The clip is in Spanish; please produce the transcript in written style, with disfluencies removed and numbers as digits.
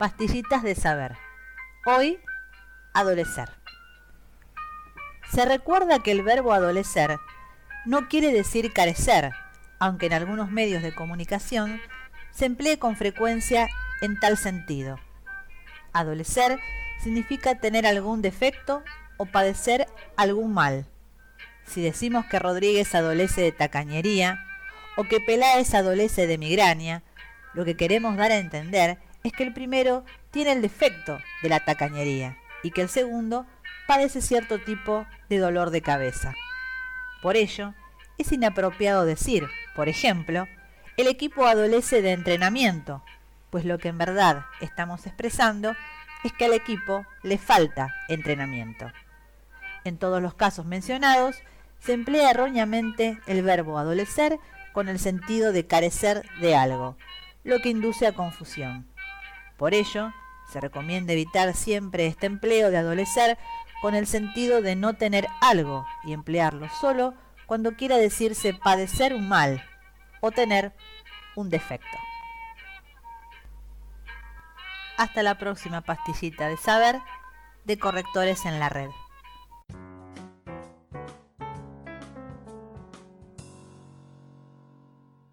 Pastillitas de saber. Hoy, adolecer. Se recuerda que el verbo adolecer no quiere decir carecer, aunque en algunos medios de comunicación se emplee con frecuencia en tal sentido. Adolecer significa tener algún defecto o padecer algún mal. Si decimos que Rodríguez adolece de tacañería o que Peláez adolece de migraña, lo que queremos dar a entender es que el primero tiene el defecto de la tacañería y que el segundo padece cierto tipo de dolor de cabeza. Por ello, es inapropiado decir, por ejemplo, el equipo adolece de entrenamiento, pues lo que en verdad estamos expresando es que al equipo le falta entrenamiento. En todos los casos mencionados, se emplea erróneamente el verbo adolecer con el sentido de carecer de algo, lo que induce a confusión. Por ello, se recomienda evitar siempre este empleo de adolecer con el sentido de no tener algo y emplearlo solo cuando quiera decirse padecer un mal o tener un defecto. Hasta la próxima pastillita de saber de Correctores en la Red.